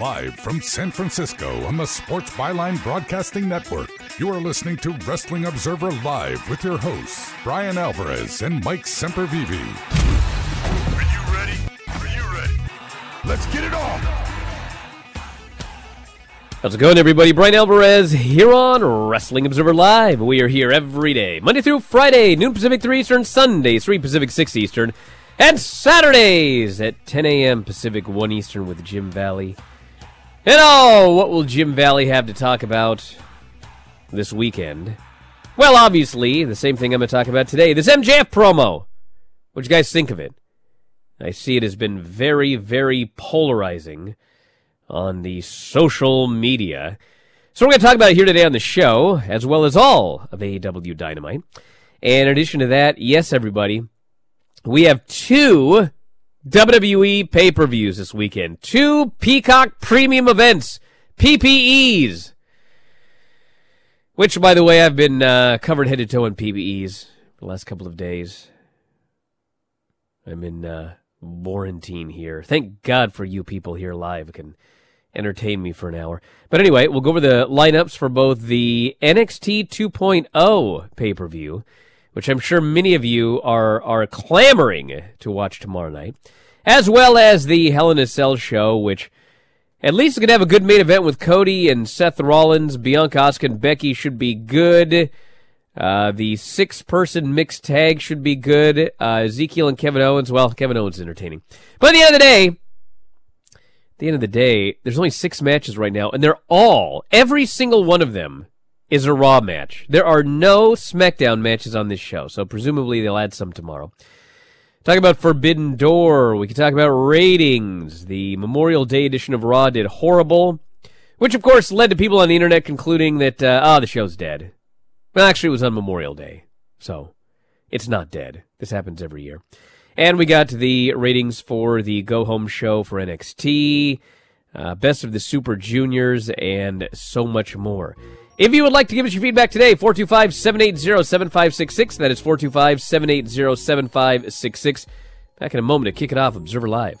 Live from San Francisco on the Sports Byline Broadcasting Network, you are listening to Wrestling Observer Live with your hosts, Bryan Alvarez and Mike Sempervive. Are you ready? Are you ready? Let's get it on! How's it going, everybody? Bryan Alvarez here on Wrestling Observer Live. We are here every day, Monday through Friday, noon Pacific, 3 Eastern, Sundays, 3 Pacific, 6 Eastern, and Saturdays at 10 a.m. Pacific, 1 Eastern with Jim Valley. And oh, what will Jim Valley have to talk about this weekend? Well, obviously, the same thing I'm going to talk about today. This MJF promo. What do you guys think of it? I see it has been very, very polarizing on the social media. So we're going to talk about it here today on the show, as well as all of AEW Dynamite. And in addition to that, yes, everybody, we have two WWE pay-per-views this weekend. Two Peacock Premium events. PPEs. Which, by the way, I've been covered head to toe in PPEs for the last couple of days. I'm in quarantine here. Thank God for you people here live who can entertain me for an hour. But anyway, we'll go over the lineups for both the NXT 2.0 pay-per-view, which I'm sure many of you are clamoring to watch tomorrow night, as well as the Hell in a Cell show, which at least is going to have a good main event with Cody and Seth Rollins. Bianca, Asuka, and Becky should be good. The six-person mixed tag should be good. Ezekiel and Kevin Owens, well, Kevin Owens is entertaining. But at the end of the day, there's only six matches right now, and they're all, every single one of them, is a Raw match. There are no SmackDown matches on this show, so presumably they'll add some tomorrow. Talk about Forbidden Door. We can talk about ratings. The Memorial Day edition of Raw did horrible, which, of course, led to people on the internet concluding that, the show's dead. Well, actually, it was on Memorial Day, so it's not dead. This happens every year. And we got the ratings for the go-home show for NXT, Best of the Super Juniors, and so much more. If you would like to give us your feedback today, 425-780-7566. That is 425-780-7566. Back in a moment to kick it off, Observer Live.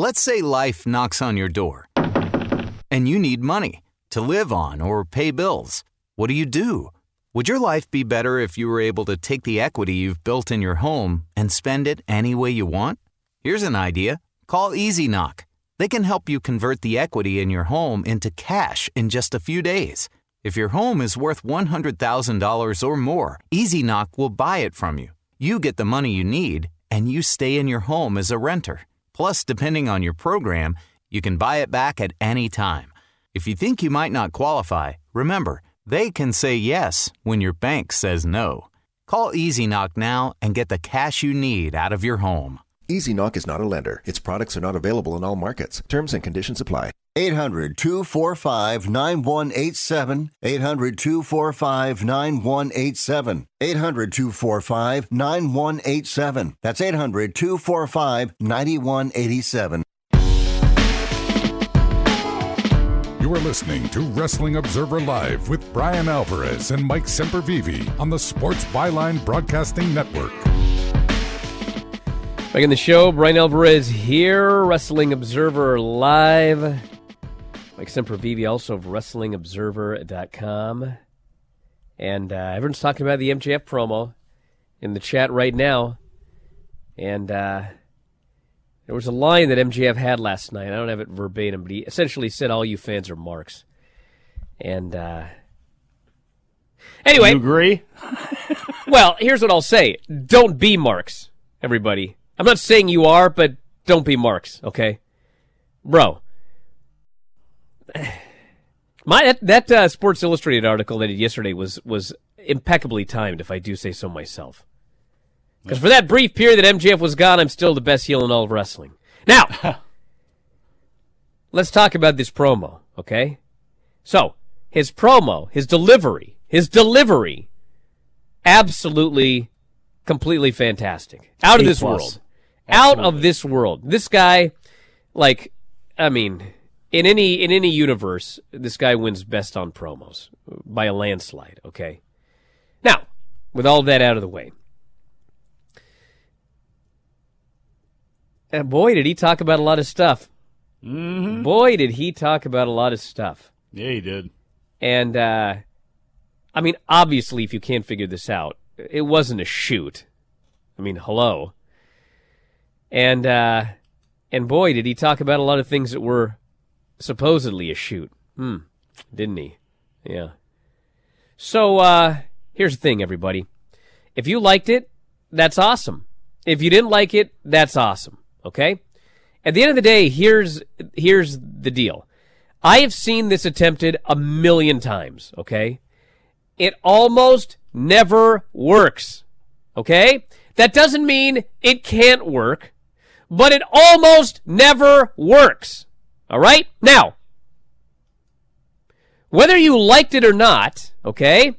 Let's say life knocks on your door and you need money to live on or pay bills. What do you do? Would your life be better if you were able to take the equity you've built in your home and spend it any way you want? Here's an idea. Call Easy Knock. They can help you convert the equity in your home into cash in just a few days. If your home is worth $100,000 or more, Easy Knock will buy it from you. You get the money you need and you stay in your home as a renter. Plus, depending on your program, you can buy it back at any time. If you think you might not qualify, remember, they can say yes when your bank says no. Call Easy Knock now and get the cash you need out of your home. Easy Knock is not a lender. Its products are not available in all markets. Terms and conditions apply. 800-245-9187. 800-245-9187. 800-245-9187. That's 800-245-9187. You are listening to Wrestling Observer Live with Bryan Alvarez and Mike Sempervive on the Sports Byline Broadcasting Network. Back in the show, Bryan Alvarez here, Wrestling Observer Live. Mike Sempervive, also of WrestlingObserver.com. And everyone's talking about the MJF promo in the chat right now. And there was a line that MJF had last night. I don't have it verbatim, but he essentially said, all you fans are marks. And anyway. You agree? Well, here's what I'll say. Don't be marks, everybody. I'm not saying you are, but don't be marks, okay? Bro. That Sports Illustrated article that I did yesterday was impeccably timed, if I do say so myself. Because for that brief period that MJF was gone, I'm still the best heel in all of wrestling. Now, let's talk about this promo, okay? So, his promo, his delivery, absolutely, completely fantastic. Out of this world. Absolutely. Out of this world. This guy, like, I mean, in any universe, this guy wins best on promos by a landslide, okay? Now, with all that out of the way, and boy, did he talk about a lot of stuff. Mm-hmm. Boy, did he talk about a lot of stuff. Yeah, he did. And, I mean, obviously, if you can't figure this out, it wasn't a shoot. I mean, hello. And boy, did he talk about a lot of things that were supposedly a shoot. Didn't he? Yeah. So, here's the thing, everybody. If you liked it, that's awesome. If you didn't like it, that's awesome. Okay? At the end of the day, here's the deal. I have seen this attempted 1,000,000 times, okay? It almost never works, okay? That doesn't mean it can't work, but it almost never works, all right? Now, whether you liked it or not, okay,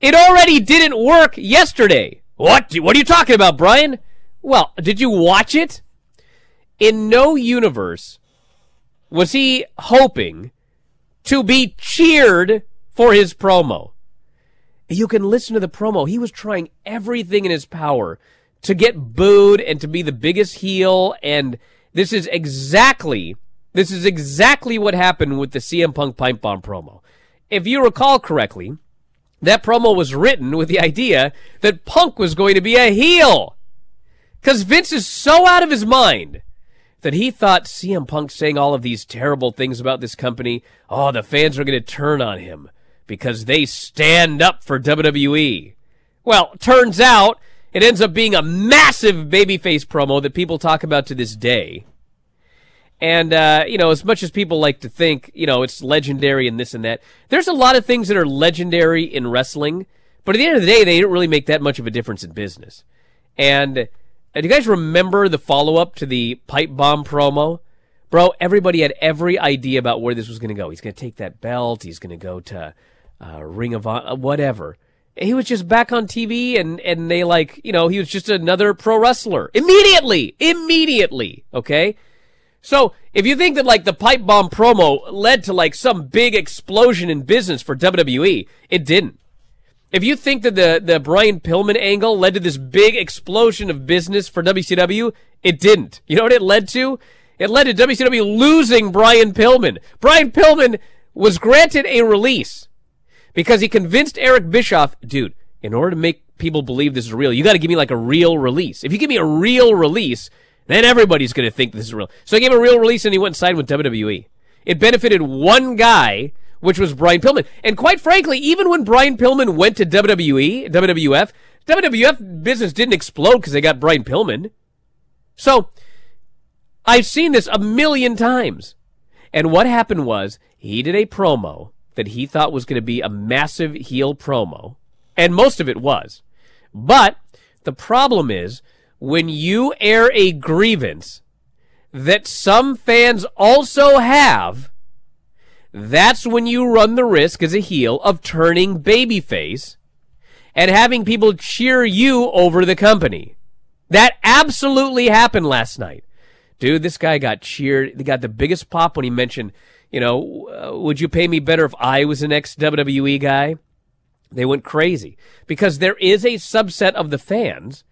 it already didn't work yesterday. What are you talking about, Bryan? Well, did you watch it? In no universe was he hoping to be cheered for his promo. You can listen to the promo. He was trying everything in his power to get booed and to be the biggest heel. And this is exactly what happened with the CM Punk Pipe Bomb promo. If you recall correctly, that promo was written with the idea that Punk was going to be a heel. Because Vince is so out of his mind that he thought CM Punk saying all of these terrible things about this company, oh, the fans are going to turn on him because they stand up for WWE. Well, turns out it ends up being a massive babyface promo that people talk about to this day. And, you know, as much as people like to think, you know, it's legendary and this and that, there's a lot of things that are legendary in wrestling, but at the end of the day, they didn't really make that much of a difference in business. And do you guys remember the follow-up to the pipe bomb promo? Bro, everybody had every idea about where this was going to go. He's going to take that belt. He's going to go to Ring of Honor, whatever. He was just back on TV, and they, like, you know, he was just another pro wrestler. Immediately, okay? So if you think that, like, the pipe bomb promo led to, like, some big explosion in business for WWE, it didn't. If you think that the Brian Pillman angle led to this big explosion of business for WCW, it didn't. You know what it led to? It led to WCW losing Brian Pillman. Brian Pillman was granted a release because he convinced Eric Bischoff, dude, in order to make people believe this is real, you got to give me like a real release. If you give me a real release, then everybody's going to think this is real. So he gave a real release and he went and signed with WWE. It benefited one guy, which was Brian Pillman. And quite frankly, even when Brian Pillman went to WWE, WWF, WWF business didn't explode because they got Brian Pillman. So I've seen this a million times. And what happened was he did a promo that he thought was going to be a massive heel promo. And most of it was. But the problem is when you air a grievance that some fans also have, that's when you run the risk as a heel of turning babyface and having people cheer you over the company. That absolutely happened last night. Dude, this guy got cheered. He got the biggest pop when he mentioned, you know, would you pay me better if I was an ex-WWE guy? They went crazy because there is a subset of the fans.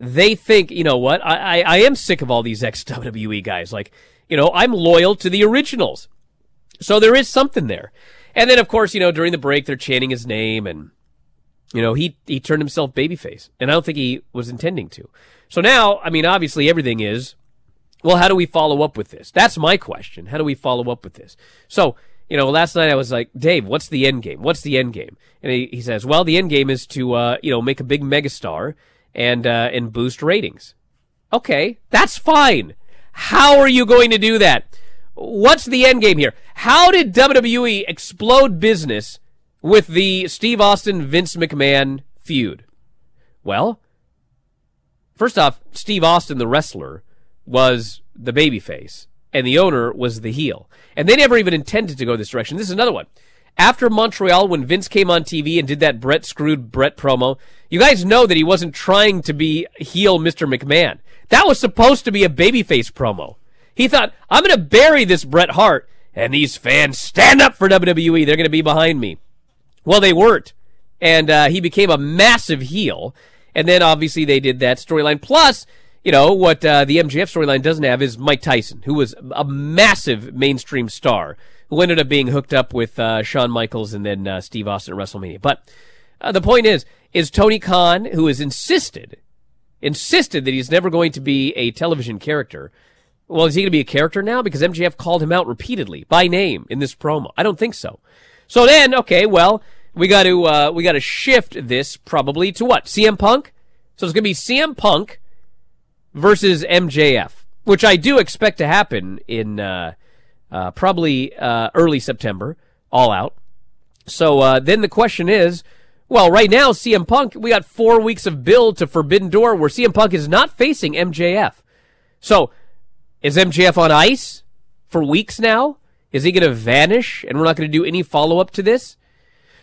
They think, you know what, I am sick of all these ex-WWE guys. Like, you know, I'm loyal to the originals. So there is something there. And then, of course, you know, during the break, they're chanting his name and, you know, he turned himself babyface. And I don't think he was intending to. So now, I mean, obviously everything is, well, how do we follow up with this? That's my question. How do we follow up with this? So, you know, last night I was like, Dave, what's the end game? What's the end game? And he says, well, the end game is to, you know, make a big megastar and boost ratings. Okay, that's fine. How are you going to do that? What's the end game here? How did WWE explode business with the Steve Austin, Vince McMahon feud? Well, first off, Steve Austin, the wrestler, was the babyface, and the owner was the heel. And they never even intended to go this direction. This is another one. After Montreal, when Vince came on TV and did that Brett screwed Brett promo, you guys know that he wasn't trying to be heel Mr. McMahon. That was supposed to be a babyface promo. He thought, I'm going to bury this Bret Hart, and these fans stand up for WWE. They're going to be behind me. Well, they weren't, and he became a massive heel, and then obviously they did that storyline. Plus, you know, what the MJF storyline doesn't have is Mike Tyson, who was a massive mainstream star, who ended up being hooked up with Shawn Michaels and then Steve Austin at WrestleMania. But the point is Tony Khan, who has insisted that he's never going to be a television character, well, is he going to be a character now? Because MJF called him out repeatedly by name in this promo. I don't think so. So then, okay, well, we got to shift this probably to what? CM Punk? So it's going to be CM Punk versus MJF, which I do expect to happen in probably early September, all out. So then the question is, well, right now, CM Punk, we got 4 weeks of build to Forbidden Door where CM Punk is not facing MJF. So is MJF on ice for weeks now? Is he going to vanish and we're not going to do any follow-up to this?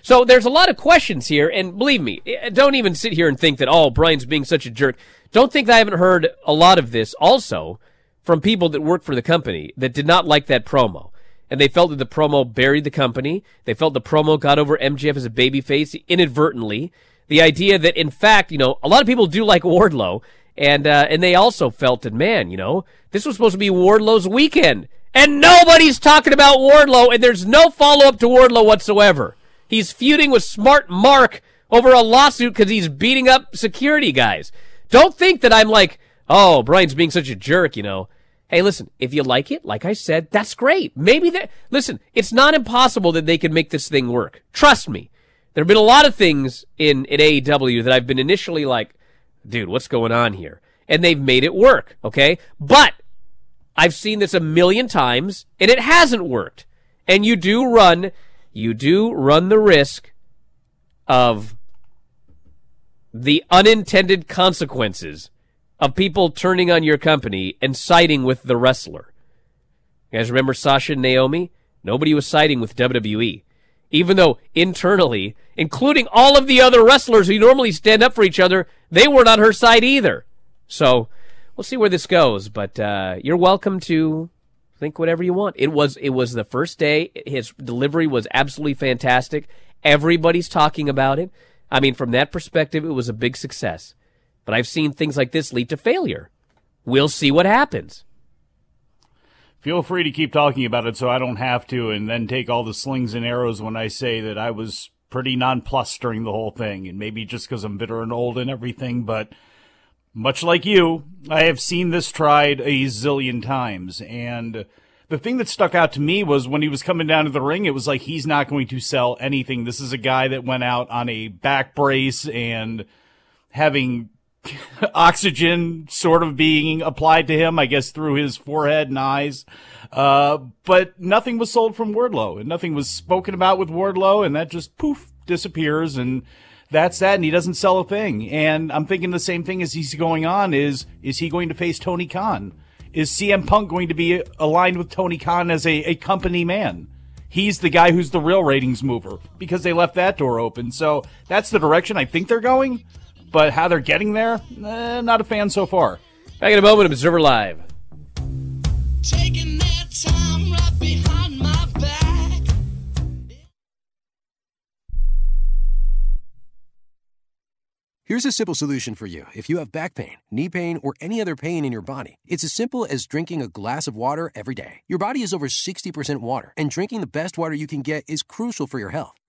So there's a lot of questions here, and believe me, don't even sit here and think that, oh, Brian's being such a jerk. Don't think that I haven't heard a lot of this also from people that work for the company that did not like that promo. And they felt that the promo buried the company. They felt the promo got over MJF as a babyface inadvertently. The idea that, in fact, you know, a lot of people do like Wardlow, and they also felt that, man, you know, this was supposed to be Wardlow's weekend. And nobody's talking about Wardlow, and there's no follow-up to Wardlow whatsoever. He's feuding with Smart Mark over a lawsuit because he's beating up security guys. Don't think that I'm like, oh, Brian's being such a jerk, you know. Hey, listen, if you like it, like I said, that's great. Maybe that, listen, it's not impossible that they can make this thing work. Trust me. There have been a lot of things in AEW that I've been initially like, dude, what's going on here? And they've made it work, okay? But I've seen this a million times, and it hasn't worked. And you do run the risk of the unintended consequences of people turning on your company and siding with the wrestler. You guys remember Sasha and Naomi? Nobody was siding with WWE. Even though internally, including all of the other wrestlers who normally stand up for each other, they weren't on her side either. So we'll see where this goes, but you're welcome to think whatever you want. It was the first day. His delivery was absolutely fantastic. Everybody's talking about it. I mean, from that perspective, it was a big success. But I've seen things like this lead to failure. We'll see what happens. Feel free to keep talking about it so I don't have to, and then take all the slings and arrows when I say that I was pretty nonplussed during the whole thing, and maybe just because I'm bitter and old and everything, but much like you, I have seen this tried a zillion times, and the thing that stuck out to me was when he was coming down to the ring, it was like, he's not going to sell anything. This is a guy that went out on a back brace and having oxygen sort of being applied to him, I guess, through his forehead and eyes. But nothing was sold from Wardlow, and nothing was spoken about with Wardlow, and that just, poof, disappears, and that's that, and he doesn't sell a thing. And I'm thinking the same thing as he's going on is he going to face Tony Khan? Is CM Punk going to be aligned with Tony Khan as a company man? He's the guy who's the real ratings mover, because they left that door open. So that's the direction I think they're going. But how they're getting there, not a fan so far. Back in a moment, Observer Live. Taking that time right behind my back. Here's a simple solution for you. If you have back pain, knee pain, or any other pain in your body, it's as simple as drinking a glass of water every day. Your body is over 60% water, and drinking the best water you can get is crucial for your health.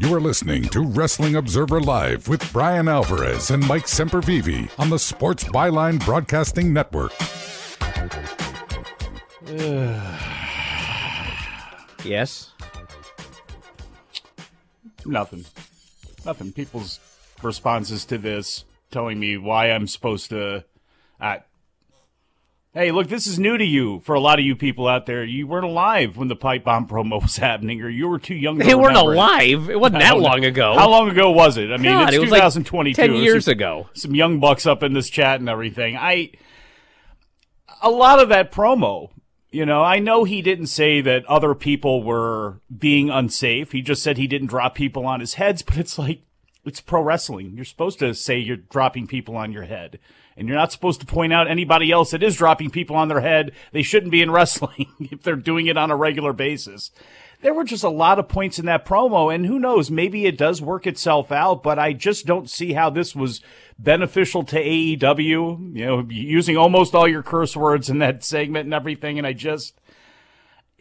You are listening to Wrestling Observer Live with Bryan Alvarez and Mike Sempervive on the Sports Byline Broadcasting Network. Yes? Nothing. People's responses to this telling me why I'm supposed to... Hey, look, this is new to you. For a lot of you people out there, you weren't alive when the pipe bomb promo was happening, or you were too young to remember. They weren't alive. It wasn't that long ago. How long ago was it? I mean, God, it's 2022. Like 10 years ago. Some Young Bucks up in this chat and everything. A lot of that promo, you know, I know he didn't say that other people were being unsafe. He just said he didn't drop people on his heads, but it's like, it's pro wrestling. You're supposed to say you're dropping people on your head. And you're not supposed to point out anybody else that is dropping people on their head. They shouldn't be in wrestling if they're doing it on a regular basis. There were just a lot of points in that promo, and who knows, maybe it does work itself out, but I just don't see how this was beneficial to AEW, you know, using almost all your curse words in that segment and everything, and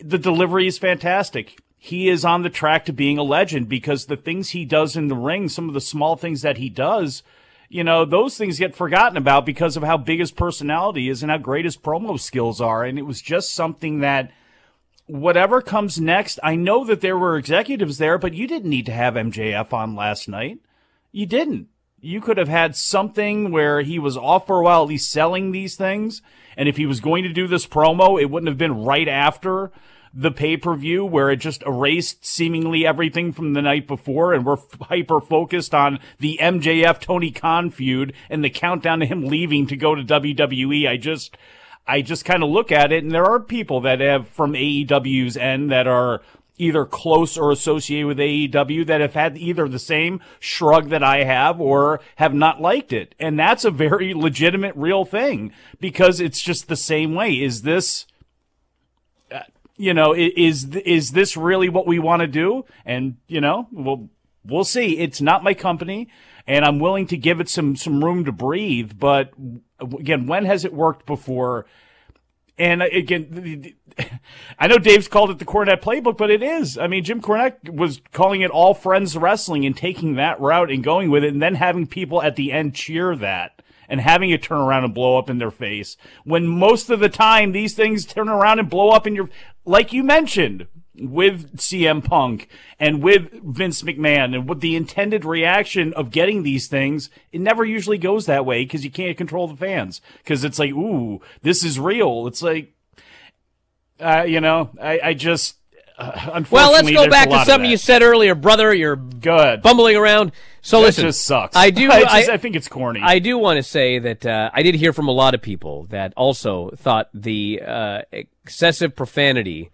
the delivery is fantastic. He is on the track to being a legend because the things he does in the ring, some of the small things that he does, you know, those things get forgotten about because of how big his personality is and how great his promo skills are. And it was just something that whatever comes next, I know that there were executives there, but you didn't need to have MJF on last night. You didn't. You could have had something where he was off for a while, at least selling these things. And if he was going to do this promo, it wouldn't have been right after the pay-per-view where it just erased seemingly everything from the night before, and we're hyper-focused on the MJF-Tony Khan feud and the countdown to him leaving to go to WWE. I just kind of look at it, and there are people that have, from AEW's end, that are either close or associated with AEW that have had either the same shrug that I have or have not liked it. And that's a very legitimate, real thing, because it's just the same way. Is this... you know, is this really what we want to do? And, you know, we'll see. It's not my company, and I'm willing to give it some room to breathe. But, again, when has it worked before? And, again, I know Dave's called it the Cornette playbook, but it is. I mean, Jim Cornette was calling it All Friends Wrestling and taking that route and going with it and then having people at the end cheer that. And having it turn around and blow up in their face, when most of the time these things turn around and blow up in your, like you mentioned, with CM Punk and with Vince McMahon and with the intended reaction of getting these things, it never usually goes that way because you can't control the fans. Because it's like, ooh, this is real. It's like, you know, I just, unfortunately, well, let's go back to something you said earlier, brother. You're good. Bumbling around. So that listen, just sucks. I think it's corny. I do want to say that I did hear from a lot of people that also thought the excessive profanity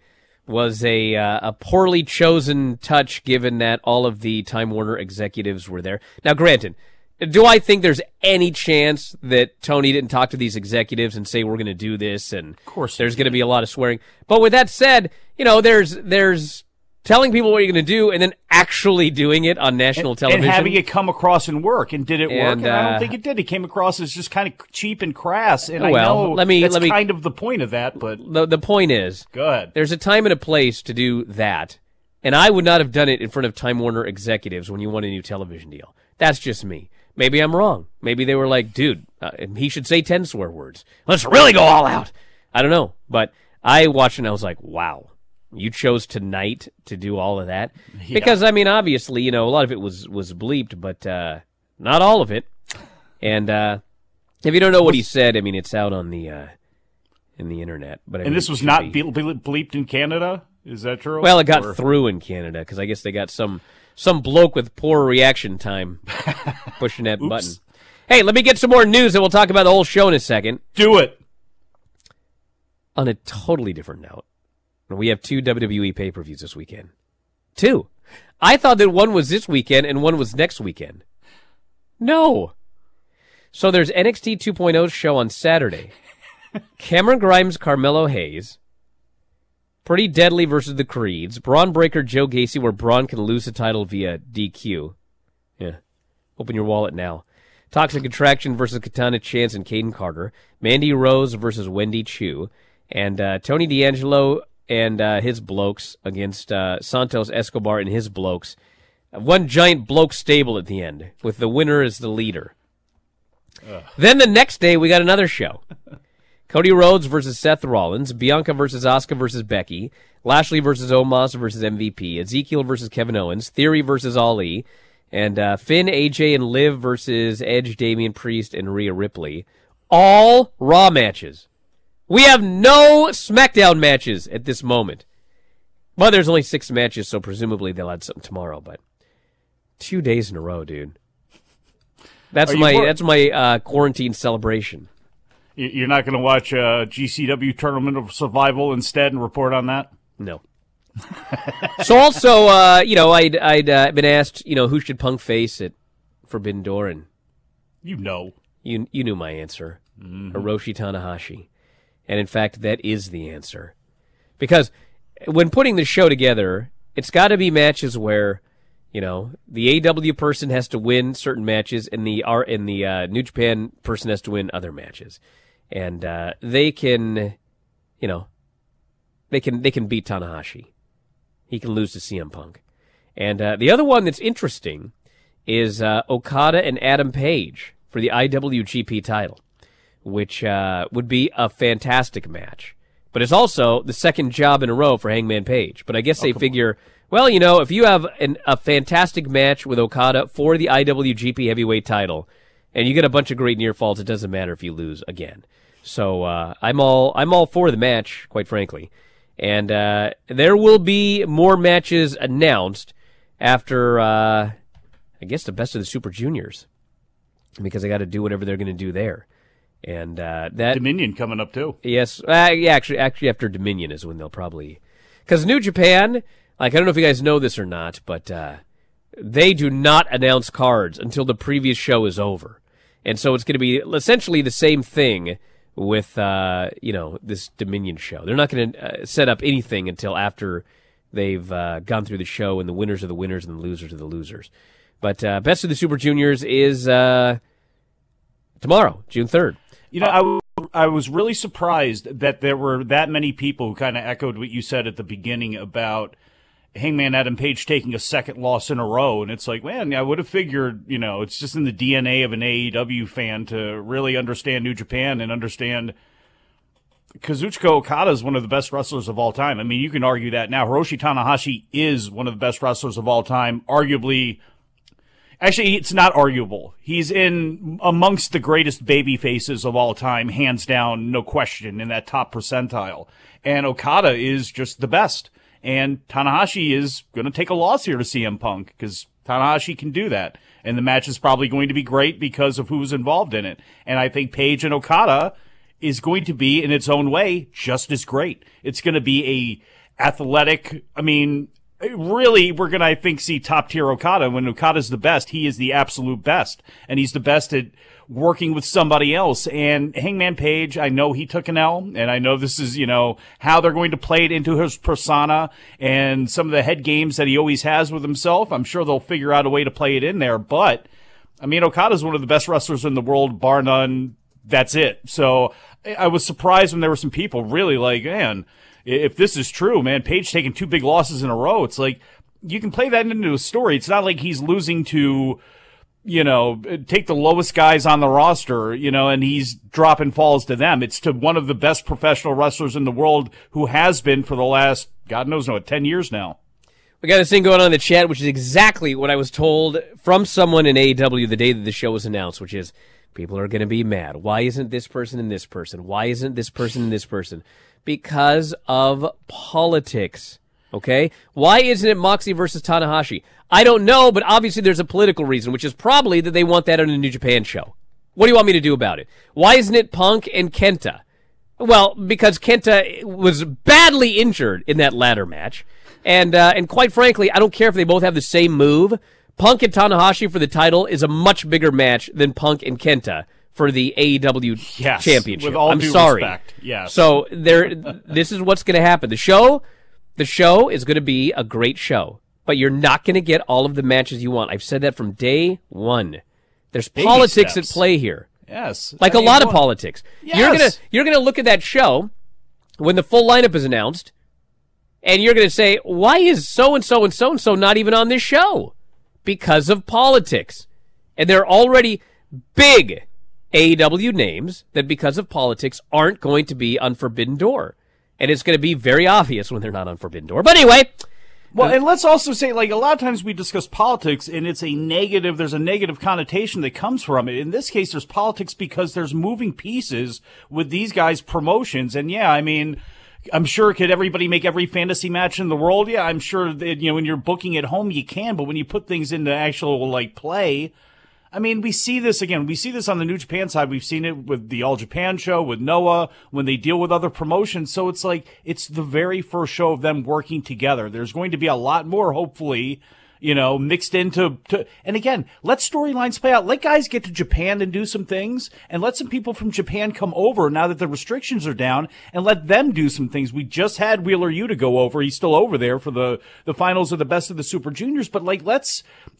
was a poorly chosen touch, given that all of the Time Warner executives were there. Now, granted, do I think there's any chance that Tony didn't talk to these executives and say we're going to do this, and of course there's going to be a lot of swearing? But with that said, you know, there's telling people what you're going to do and then actually doing it on national television and having it come across and work. And did it work? And I don't think it did. It came across as just kind of cheap and crass. And well, I know that's kind of the point of that. But the point is, good. There's a time and a place to do that, and I would not have done it in front of Time Warner executives when you want a new television deal. That's just me. Maybe I'm wrong. Maybe they were like, dude, he should say 10 swear words. Let's really go all out. I don't know. But I watched and I was like, wow, you chose tonight to do all of that? Yeah. Because, I mean, obviously, you know, a lot of it was bleeped, but not all of it. And if you don't know what he said, I mean, it's out on the in the internet. But this was not bleeped in Canada? Is that true? Well, it got through in Canada because I guess they got some bloke with poor reaction time pushing that button. Hey, let me get some more news and we'll talk about the whole show in a second. Do it. On a totally different note, we have 2 WWE pay-per-views this weekend. 2. I thought that one was this weekend and one was next weekend. No. So there's NXT 2.0 show on Saturday. Cameron Grimes, Carmelo Hayes, Pretty Deadly versus the Creeds. Braun Breaker, Joe Gacy, where Braun can lose the title via DQ. Yeah. Open your wallet now. Toxic Attraction versus Katana Chance and Caden Carter. Mandy Rose versus Wendy Chu. And Tony D'Angelo and his blokes against Santos Escobar and his blokes. One giant bloke stable at the end, with the winner as the leader. Ugh. Then the next day, we got another show. Cody Rhodes versus Seth Rollins. Bianca versus Asuka versus Becky. Lashley versus Omos versus MVP. Ezekiel versus Kevin Owens. Theory versus Ali. And Finn, AJ, and Liv versus Edge, Damian Priest, and Rhea Ripley. All Raw matches. We have no SmackDown matches at this moment. Well, there's only 6 matches, so presumably they'll add something tomorrow, but 2 days in a row, dude. That's my quarantine celebration. You're not going to watch a GCW Tournament of Survival instead and report on that? No. So also, I'd been asked, who should Punk face at Forbidden Door, and you knew my answer, Hiroshi Tanahashi, and in fact that is the answer, because when putting the show together, it's got to be matches where, the AEW person has to win certain matches, and the New Japan person has to win other matches, and they can beat Tanahashi. He can lose to CM Punk. And the other one that's interesting is Okada and Adam Page for the IWGP title, which would be a fantastic match. But it's also the second job in a row for Hangman Page. But I guess they figure, well, if you have a fantastic match with Okada for the IWGP heavyweight title, and you get a bunch of great near falls, it doesn't matter if you lose again. So I'm all for the match, quite frankly. And there will be more matches announced after, I guess, the Best of the Super Juniors, because they got to do whatever they're going to do there. And that Dominion coming up too. Yes, actually, after Dominion is when they'll probably, because New Japan, I don't know if you guys know this or not, but they do not announce cards until the previous show is over, and so it's going to be essentially the same thing with, this Dominion show. They're not going to set up anything until after they've gone through the show, and the winners are the winners and the losers are the losers. But Best of the Super Juniors is tomorrow, June 3rd. I was really surprised that there were that many people who kind of echoed what you said at the beginning about Hangman Adam Page taking a second loss in a row, and it's like, man, I would have figured, it's just in the DNA of an AEW fan to really understand New Japan and understand Kazuchika Okada is one of the best wrestlers of all time. I mean, you can argue that now. Hiroshi Tanahashi is one of the best wrestlers of all time, arguably. Actually, it's not arguable. He's in amongst the greatest baby faces of all time, hands down, no question, in that top percentile. And Okada is just the best. And Tanahashi is going to take a loss here to CM Punk, because Tanahashi can do that. And the match is probably going to be great because of who's involved in it. And I think Page and Okada is going to be, in its own way, just as great. It's going to be a athletic, really, we're going to, I think, see top-tier Okada. When Okada's the best, he is the absolute best. And he's the best at working with somebody else. And Hangman Page, I know he took an L. And I know this is, how they're going to play it into his persona and some of the head games that he always has with himself. I'm sure they'll figure out a way to play it in there. But, Okada's one of the best wrestlers in the world, bar none. That's it. So I was surprised when there were some people really like, man, if this is true, man, Page taking 2 big losses in a row, it's like you can play that into a story. It's not like he's losing to, take the lowest guys on the roster, and he's dropping falls to them. It's to one of the best professional wrestlers in the world who has been for the last, God knows, 10 years now. We got this thing going on in the chat, which is exactly what I was told from someone in AEW the day that the show was announced, which is people are going to be mad. Why isn't this person and this person? Why isn't this person and this person? Because of politics, okay? Why isn't it Moxie versus Tanahashi? I don't know, but obviously there's a political reason, which is probably that they want that on a New Japan show. What do you want me to do about it? Why isn't it Punk and Kenta? Well, because Kenta was badly injured in that ladder match. And quite frankly, I don't care if they both have the same move. Punk and Tanahashi for the title is a much bigger match than Punk and Kenta for the AEW championship. With all due respect. Yes. So there, this is what's going to happen. The show is going to be a great show, but you're not going to get all of the matches you want. I've said that from day one. There's politics at play here. Yes. Like a lot of politics. Yes. You're going to look at that show when the full lineup is announced, and you're going to say, why is so-and-so and so-and-so not even on this show? Because of politics. And there are already big AEW names that, because of politics, aren't going to be on Forbidden Door. And it's going to be very obvious when they're not on Forbidden Door. But anyway... Well, and let's also say, like, a lot of times we discuss politics, and it's a negative, there's a negative connotation that comes from it. In this case, there's politics because there's moving pieces with these guys' promotions. And yeah, I mean, I'm sure could everybody make every fantasy match in the world? Yeah, I'm sure that, you know, when you're booking at home, you can, but when you put things into actual, like, play, I mean, we see this again. We see this on the New Japan side. We've seen it with the All Japan show, with Noah, when they deal with other promotions. So it's like, it's the very first show of them working together. There's going to be a lot more, hopefully, you know, mixed into, and again, let storylines play out. Let guys get to Japan and do some things, and let some people from Japan come over now that the restrictions are down, and let them do some things. We just had Wheeler Yuta go over. He's still over there for the finals of the Best of the Super Juniors, but like,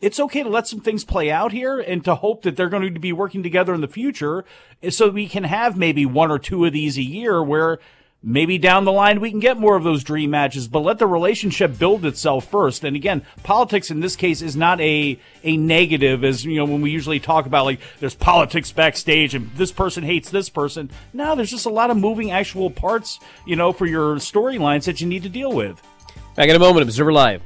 it's okay to let some things play out here and to hope that they're going to be working together in the future so we can have maybe one or two of these a year where maybe down the line we can get more of those dream matches, but let the relationship build itself first. And again, politics in this case is not a negative, as you know, when we usually talk about, like, there's politics backstage and this person hates this person. No, there's just a lot of moving actual parts, you know, for your storylines that you need to deal with. Back in a moment, Observer Live.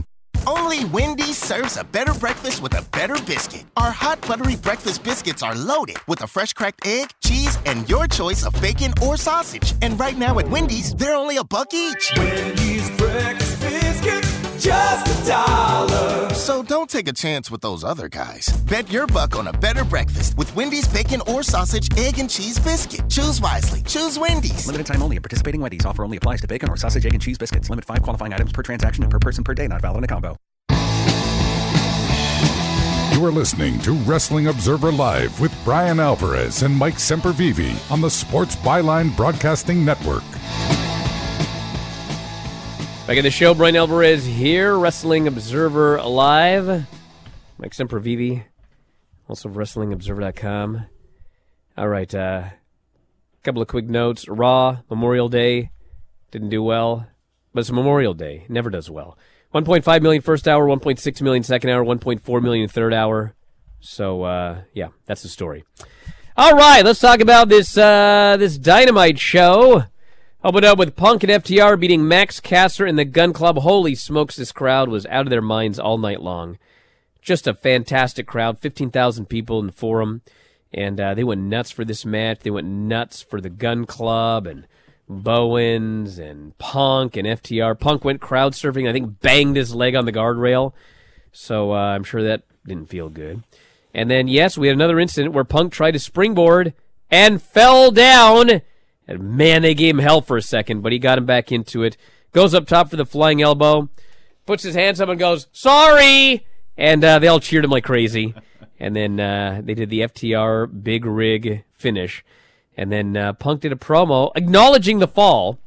Only Wendy's serves a better breakfast with a better biscuit. Our hot, buttery breakfast biscuits are loaded with a fresh cracked egg, cheese, and your choice of bacon or sausage. And right now at Wendy's, they're only $1 each. Wendy's breakfast biscuits, just $1. So don't Don't take a chance with those other guys. Bet your buck on a better breakfast with Wendy's Bacon or Sausage, Egg, and Cheese Biscuit. Choose wisely. Choose Wendy's. Limited time only at participating Wendy's. Offer only applies to bacon or sausage, egg, and cheese biscuits. Limit 5 qualifying items per transaction and per person per day. Not valid in a combo. You are listening to Wrestling Observer Live with Bryan Alvarez and Mike Sempervive on the Sports Byline Broadcasting Network. Back at the show, Bryan Alvarez here, Wrestling Observer Live. Mike Sempervive, also WrestlingObserver.com. All right, couple of quick notes. Raw, Memorial Day, didn't do well, but it's Memorial Day, never does well. 1.5 million first hour, 1.6 million second hour, 1.4 million third hour. So, yeah, that's the story. All right, let's talk about this this Dynamite show. Opened up with Punk and FTR beating Max Caster and the Gun Club. Holy smokes, this crowd was out of their minds all night long. Just a fantastic crowd, 15,000 people in the forum. And they went nuts for this match. They went nuts for the Gun Club and Bowens and Punk and FTR. Punk went crowd surfing, I think banged his leg on the guardrail. So I'm sure that didn't feel good. And then, yes, we had another incident where Punk tried to springboard and fell down. And, man, they gave him hell for a second, but he got him back into it. Goes up top for the flying elbow, puts his hands up and goes, sorry! And they all cheered him like crazy. And then they did the FTR big rig finish. And then Punk did a promo acknowledging the fall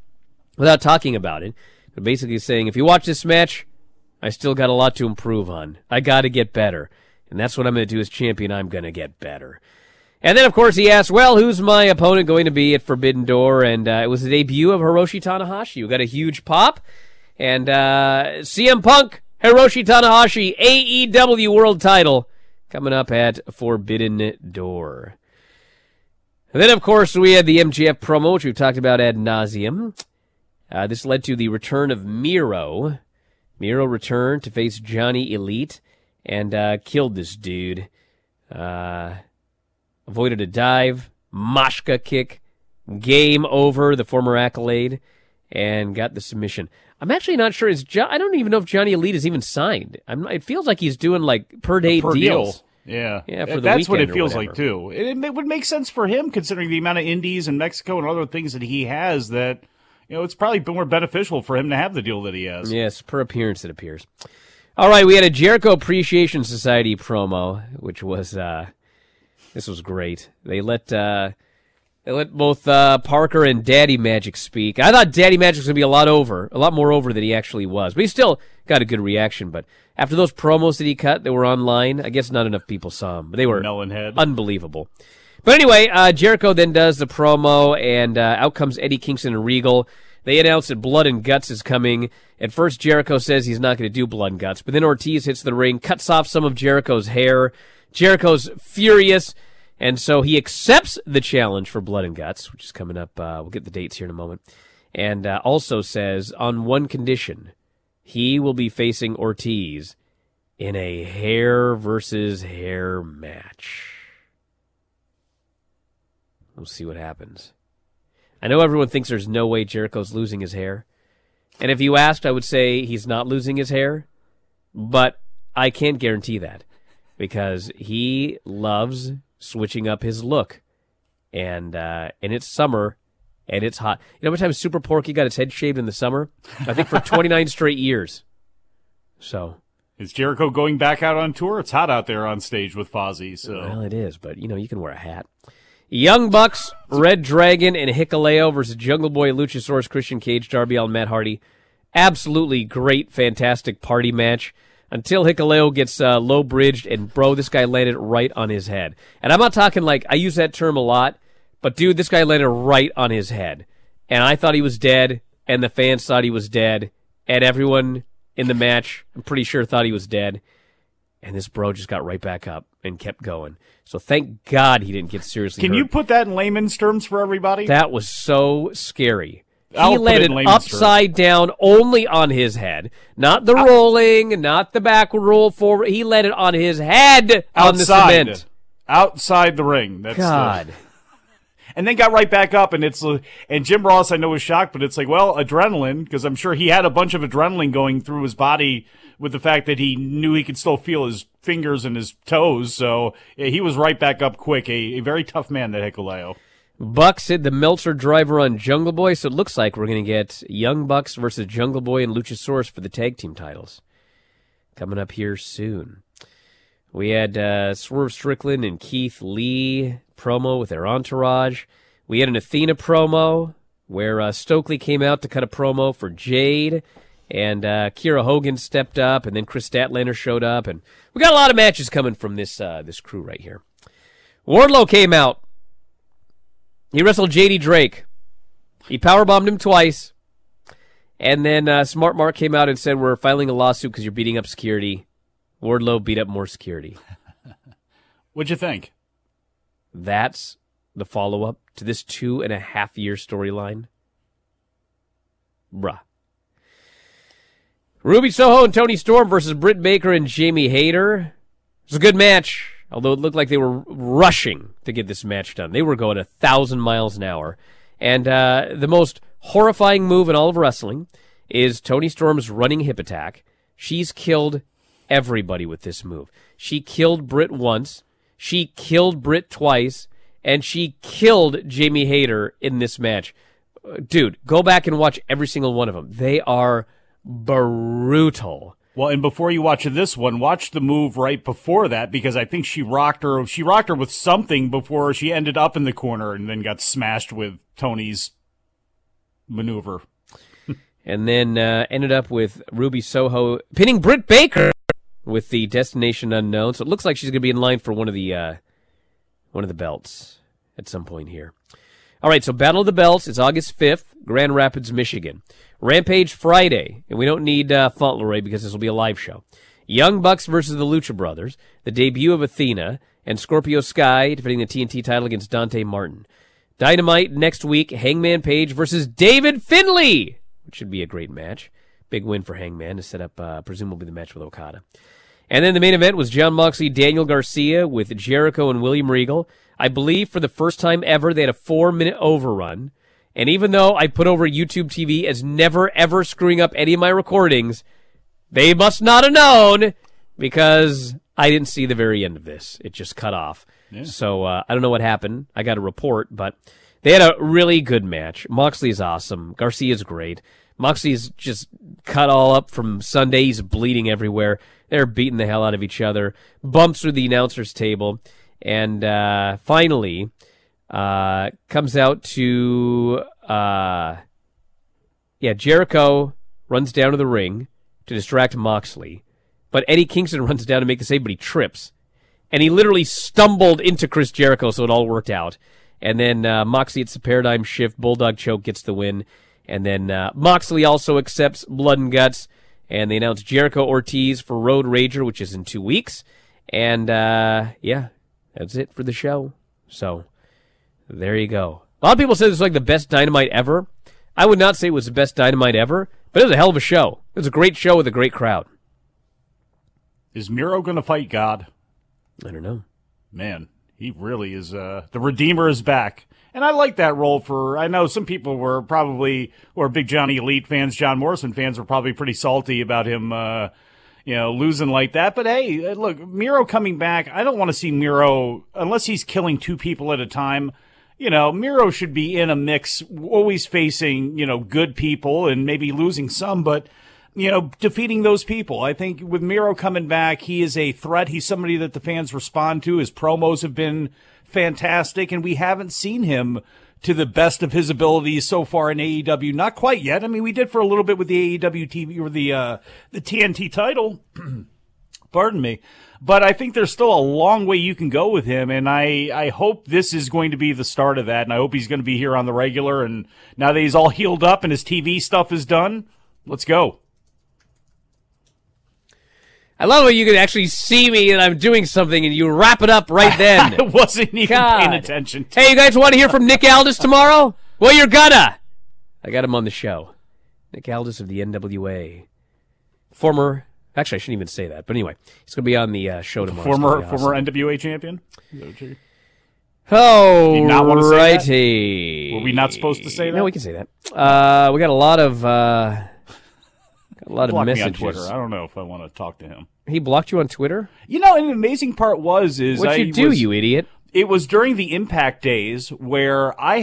without talking about it. But basically saying, if you watch this match, I still got a lot to improve on. I got to get better. And that's what I'm going to do as champion. I'm going to get better. And then, of course, he asked, well, who's my opponent going to be at Forbidden Door? And it was the debut of Hiroshi Tanahashi, who got a huge pop. And CM Punk, Hiroshi Tanahashi, AEW World Title, coming up at Forbidden Door. And then, of course, we had the MJF promo, which we've talked about ad nauseum. This led to the return of Miro. Miro returned to face Johnny Elite and killed this dude. Avoided a dive, Mashka kick, game over, the former accolade, and got the submission. I'm actually not sure. I don't even know if Johnny Elite is even signed. It feels like he's doing, like, per-day deals. Yeah, for the that's what it feels like, too. It would make sense for him, considering the amount of indies in Mexico and other things that he has, that, you know, it's probably been more beneficial for him to have the deal that he has. Yes, per appearance, it appears. All right, we had a Jericho Appreciation Society promo, which was, this was great. They let both Parker and Daddy Magic speak. I thought Daddy Magic was going to be a lot more over than he actually was. But he still got a good reaction. But after those promos that he cut that were online, I guess not enough people saw him. But they were unbelievable. But anyway, Jericho then does the promo, and out comes Eddie Kingston and Regal. They announce that Blood and Guts is coming. At first, Jericho says he's not going to do Blood and Guts. But then Ortiz hits the ring, cuts off some of Jericho's hair. Jericho's furious, and so he accepts the challenge for Blood and Guts, which is coming up. We'll get the dates here in a moment. And also says, on one condition, he will be facing Ortiz in a hair versus hair match. We'll see what happens. I know everyone thinks there's no way Jericho's losing his hair. And if you asked, I would say he's not losing his hair, but I can't guarantee that. Because he loves switching up his look. And it's summer, and it's hot. You know how much time Super Porky got his head shaved in the summer? I think for 29 straight years. So is Jericho going back out on tour? It's hot out there on stage with Fozzy. So. Well, it is, but, you know, you can wear a hat. Young Bucks, Red Dragon, and Hikuleo versus Jungle Boy, Luchasaurus, Christian Cage, Darby Allin, Matt Hardy. Absolutely great, fantastic party match. Until Hikuleo gets low-bridged, and, bro, this guy landed right on his head. And I'm not talking like, I use that term a lot, but, dude, this guy landed right on his head. And I thought he was dead, and the fans thought he was dead, and everyone in the match, I'm pretty sure, thought he was dead. And this bro just got right back up and kept going. So thank God he didn't get seriously hurt. Can you put that in layman's terms for everybody? That was so scary. He landed upside down only on his head. Not the rolling, not the back roll forward. He landed on his head outside, on the cement. Outside the ring. That's God. and then got right back up. And it's and Jim Ross, I know, was shocked, but it's like, well, adrenaline, because I'm sure he had a bunch of adrenaline going through his body with the fact that he knew he could still feel his fingers and his toes. So yeah, he was right back up quick. A very tough man, that Hikuleo. Bucks hit the Meltzer driver on Jungle Boy, so it looks like we're going to get Young Bucks versus Jungle Boy and Luchasaurus for the tag team titles. Coming up here soon. We had Swerve Strickland and Keith Lee promo with their entourage. We had an Athena promo where Stokely came out to cut a promo for Jade, and Kiera Hogan stepped up, and then Chris Statlander showed up. And we got a lot of matches coming from this crew right here. Wardlow came out. He wrestled J.D. Drake. He powerbombed him twice. And then Smart Mark came out and said, we're filing a lawsuit because you're beating up security. Wardlow beat up more security. What'd you think? That's the follow-up to this 2.5-year storyline. Bruh. Ruby Soho and Toni Storm versus Britt Baker and Jamie Hayter. It was a good match. Although it looked like they were rushing to get this match done. They were going 1,000 miles an hour. And the most horrifying move in all of wrestling is Toni Storm's running hip attack. She's killed everybody with this move. She killed Britt once. She killed Britt twice. And she killed Jamie Hayter in this match. Dude, go back and watch every single one of them. They are brutal. Well, and before you watch this one, watch the move right before that, because I think she rocked her with something before she ended up in the corner and then got smashed with Tony's maneuver. And then ended up with Ruby Soho pinning Britt Baker with the Destination Unknown. So it looks like she's going to be in line for one of the belts at some point here. All right, so Battle of the Belts is August 5th, Grand Rapids, Michigan. Rampage Friday, and we don't need Fauntleroy because this will be a live show. Young Bucks versus the Lucha Brothers, the debut of Athena, and Scorpio Sky defending the TNT title against Dante Martin. Dynamite next week, Hangman Page versus David Finlay, which should be a great match. Big win for Hangman to set up, presumably, the match with Okada. And then the main event was Jon Moxley, Daniel Garcia with Jericho and William Regal. I believe for the first time ever, they had a 4-minute overrun. And even though I put over YouTube TV as never, ever screwing up any of my recordings, they must not have known, because I didn't see the very end of this. It just cut off. Yeah. So I don't know what happened. I got a report, but they had a really good match. Moxley's awesome. Garcia's great. Moxley's just cut all up from Sunday. He's bleeding everywhere. They're beating the hell out of each other. Bumps through the announcer's table. And finally, comes out to, Jericho runs down to the ring to distract Moxley. But Eddie Kingston runs down to make the save, but he trips. And he literally stumbled into Chris Jericho, so it all worked out. And then Moxley hits the paradigm shift, bulldog choke, gets the win. And then Moxley also accepts Blood and Guts. And they announce Jericho Ortiz for Road Rager, which is in 2 weeks. And, that's it for the show. So, there you go. A lot of people say this is like the best Dynamite ever. I would not say it was the best Dynamite ever, but it was a hell of a show. It was a great show with a great crowd. Is Miro going to fight God? I don't know. Man, he really is. The Redeemer is back. And I like that role for, I know some people who are big Johnny Elite fans, John Morrison fans, were probably pretty salty about him, losing like that. But hey, look, Miro coming back, I don't want to see Miro, unless he's killing two people at a time. You know, Miro should be in a mix, always facing, good people and maybe losing some, but, defeating those people. I think with Miro coming back, he is a threat. He's somebody that the fans respond to. His promos have been fantastic, and we haven't seen him to the best of his abilities so far in AEW. Not quite yet. I mean, we did for a little bit with the AEW TV or the TNT title. Pardon me. But I think there's still a long way you can go with him, and I hope this is going to be the start of that, and I hope he's going to be here on the regular, and now that he's all healed up and his TV stuff is done, let's go. I love how you can actually see me and I'm doing something and you wrap it up right then. I wasn't even paying attention. Hey, you guys want to hear from Nick Aldis tomorrow? Well, you're gonna. I got him on the show. Nick Aldis of the NWA. Actually, I shouldn't even say that. But anyway, he's going to be on the show tomorrow. Former NWA champion? Oh, you not want to say that? Were we not supposed to say that? No, we can say that. We got a lot of messages. Me on Twitter. I don't know if I want to talk to him. He blocked you on Twitter? You know, and the amazing part was what you do, you idiot. It was during the Impact days where I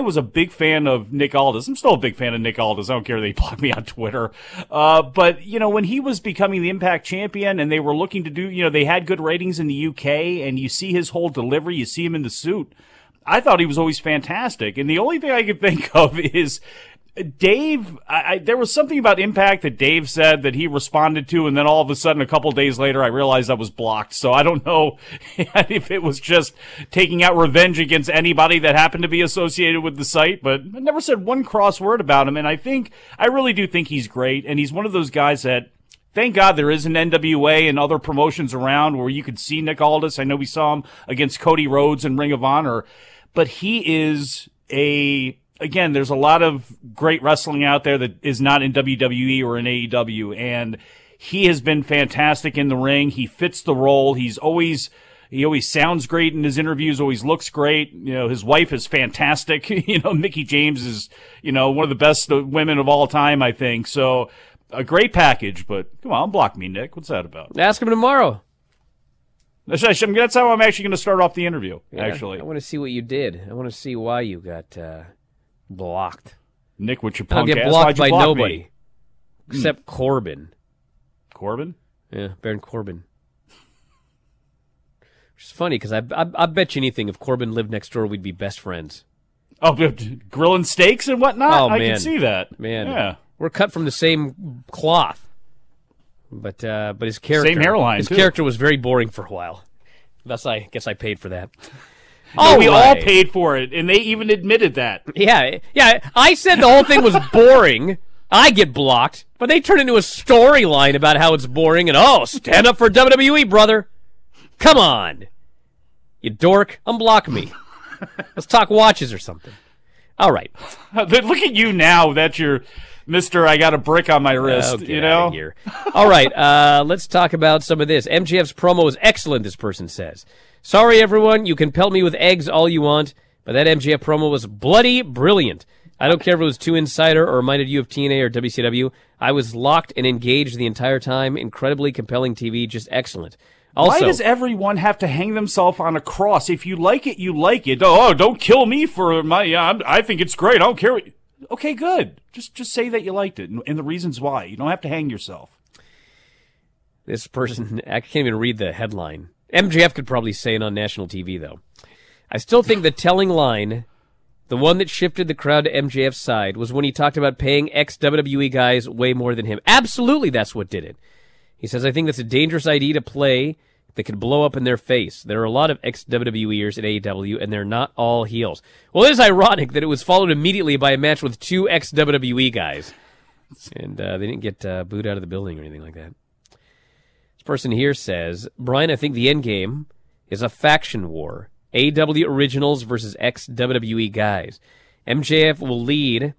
was a big fan of Nick Aldis. I'm still a big fan of Nick Aldis. I don't care that he blocked me on Twitter. But, you know, when he was becoming the Impact champion and they were looking to they had good ratings in the UK, and you see his whole delivery, you see him in the suit. I thought he was always fantastic. And the only thing I could think of is Dave, there was something about Impact that Dave said that he responded to, and then all of a sudden, a couple days later, I realized I was blocked. So I don't know if it was just taking out revenge against anybody that happened to be associated with the site, but I never said one cross word about him. And I really do think he's great, and he's one of those guys that, thank God there is an NWA and other promotions around where you could see Nick Aldis. I know we saw him against Cody Rhodes in Ring of Honor, but he is Again, there's a lot of great wrestling out there that is not in WWE or in AEW, and he has been fantastic in the ring. He fits the role. He always sounds great in his interviews, always looks great. You know, his wife is fantastic. Mickie James is, one of the best women of all time, I think. So a great package, but come on, block me, Nick. What's that about? Ask him tomorrow. That's how I'm actually going to start off the interview, actually. I want to see what you did. I want to see why you got blocked. Nick, what's your punk ass? I'll get blocked by nobody. Me? Except Corbin. Corbin? Yeah, Baron Corbin. Which is funny, because I bet you anything, if Corbin lived next door, we'd be best friends. Oh, grilling steaks and whatnot? Oh, man. I can see that. Man. Yeah. We're cut from the same cloth. But his character... Same hairline, His character was very boring for a while. Thus, I guess I paid for that. Oh, we all paid for it, and they even admitted that. Yeah. I said the whole thing was boring. I get blocked, but they turn into a storyline about how it's boring, and stand up for WWE, brother. Come on. You dork. Unblock me. Let's talk watches or something. All right. Look at you now that you're... Mister, I got a brick on my wrist, Out of here. All right, let's talk about some of this. MJF's promo is excellent, this person says. Sorry, everyone, you can pelt me with eggs all you want, but that MJF promo was bloody brilliant. I don't care if it was too insider or reminded you of TNA or WCW. I was locked and engaged the entire time. Incredibly compelling TV, just excellent. Also, why does everyone have to hang themselves on a cross? If you like it, you like it. Oh, don't kill me for my... I think it's great. I don't care what... Okay, good. Just say that you liked it and the reasons why. You don't have to hang yourself. This person, I can't even read the headline. MJF could probably say it on national TV, though. I still think the telling line, the one that shifted the crowd to MJF's side, was when he talked about paying ex-WWE guys way more than him. Absolutely, that's what did it. He says, I think that's a dangerous idea to play that could blow up in their face. There are a lot of ex-WWEers at AEW, and they're not all heels. Well, it is ironic that it was followed immediately by a match with two ex-WWE guys. And they didn't get booed out of the building or anything like that. This person here says, Brian, I think the endgame is a faction war. AEW originals versus ex-WWE guys. MJF will lead,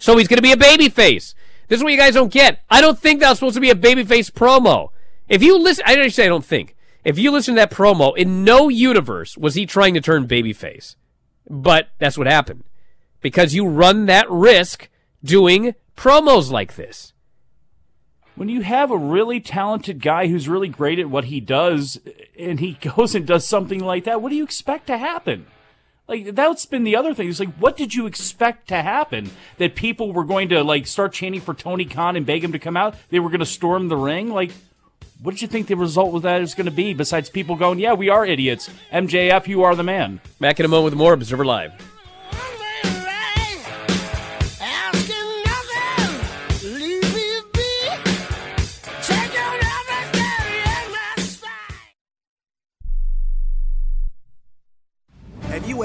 so he's going to be a babyface. This is what you guys don't get. I don't think that was supposed to be a babyface promo. If you listen, I don't think. If you listen to that promo, in no universe was he trying to turn babyface. But that's what happened. Because you run that risk doing promos like this. When you have a really talented guy who's really great at what he does, and he goes and does something like that, what do you expect to happen? Like, that's been the other thing. It's like, what did you expect to happen? That people were going to, start chanting for Tony Khan and beg him to come out? They were going to storm the ring? What did you think the result of that is going to be, besides people going, yeah, we are idiots. MJF, you are the man. Back in a moment with more Observer Live. Have you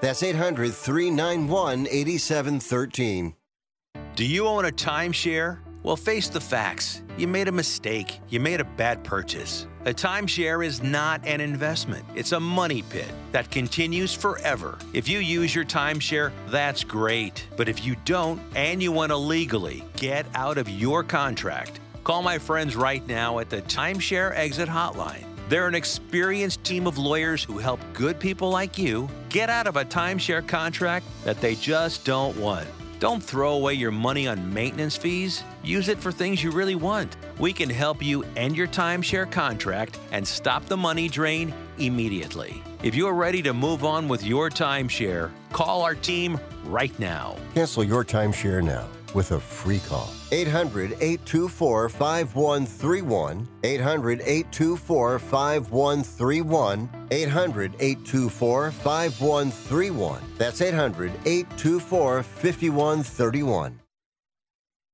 That's 800-391-8713. Do you own a timeshare? Well, face the facts. You made a mistake. You made a bad purchase. A timeshare is not an investment. It's a money pit that continues forever. If you use your timeshare, that's great. But if you don't and you want to legally get out of your contract, call my friends right now at the Timeshare Exit Hotline. They're an experienced team of lawyers who help good people like you get out of a timeshare contract that they just don't want. Don't throw away your money on maintenance fees. Use it for things you really want. We can help you end your timeshare contract and stop the money drain immediately. If you're ready to move on with your timeshare, call our team right now. Cancel your timeshare now with a free call. 800-824-5131. 800-824-5131. 800-824-5131. That's 800-824-5131.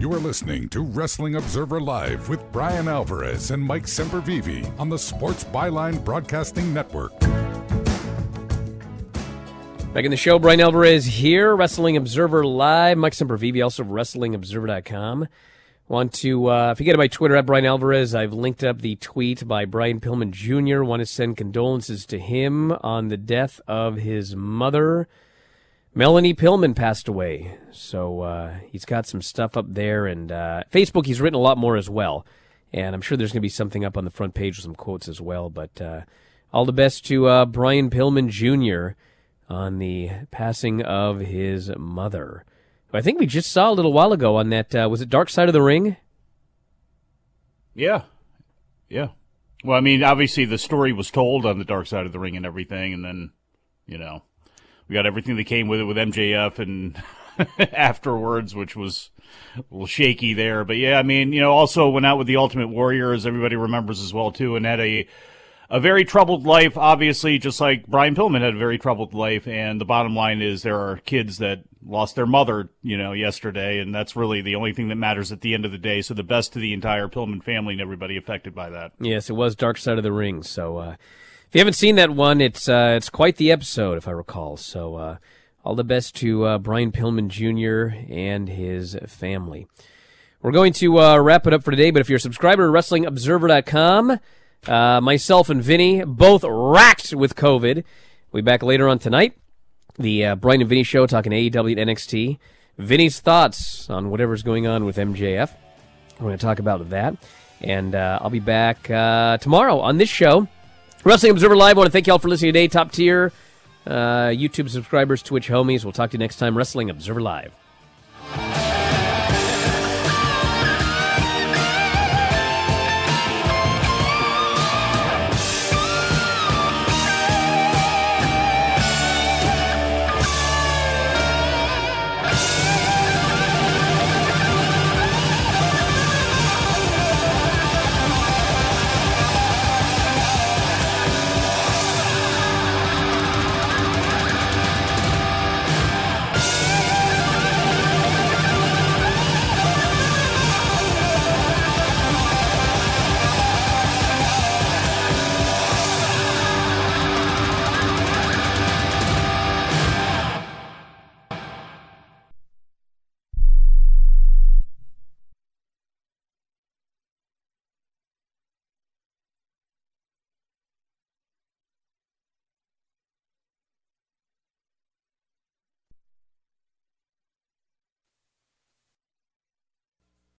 You are listening to Wrestling Observer Live with Bryan Alvarez and Mike Sempervive on the Sports Byline Broadcasting Network. Back in the show, Bryan Alvarez here, Wrestling Observer Live. Mike Sempervive, also WrestlingObserver.com. Want to, if you get to my Twitter, @BryanAlvarez, I've linked up the tweet by Brian Pillman Jr. Want to send condolences to him on the death of his mother. Melanie Pillman passed away, so he's got some stuff up there. And Facebook, he's written a lot more as well. And I'm sure there's going to be something up on the front page with some quotes as well. But all the best to Brian Pillman Jr. on the passing of his mother, who I think we just saw a little while ago on that, was it Dark Side of the Ring? Yeah. Well, I mean, obviously the story was told on the Dark Side of the Ring and everything, and then, we got everything that came with it with MJF and afterwards, which was a little shaky there. But, yeah, I mean, also went out with the Ultimate Warrior, as everybody remembers as well, too, and had a very troubled life, obviously, just like Brian Pillman had a very troubled life. And the bottom line is there are kids that lost their mother, yesterday, and that's really the only thing that matters at the end of the day. So the best to the entire Pillman family and everybody affected by that. Yes, it was Dark Side of the Ring, so... if you haven't seen that one, it's quite the episode, if I recall. So all the best to Brian Pillman Jr. and his family. We're going to wrap it up for today, but if you're a subscriber to WrestlingObserver.com, myself and Vinny both racked with COVID. We'll be back later on tonight. The Brian and Vinny show talking AEW and NXT. Vinny's thoughts on whatever's going on with MJF. We're going to talk about that. And I'll be back tomorrow on this show. Wrestling Observer Live, I want to thank you all for listening today. Top tier, YouTube subscribers, Twitch homies. We'll talk to you next time. Wrestling Observer Live.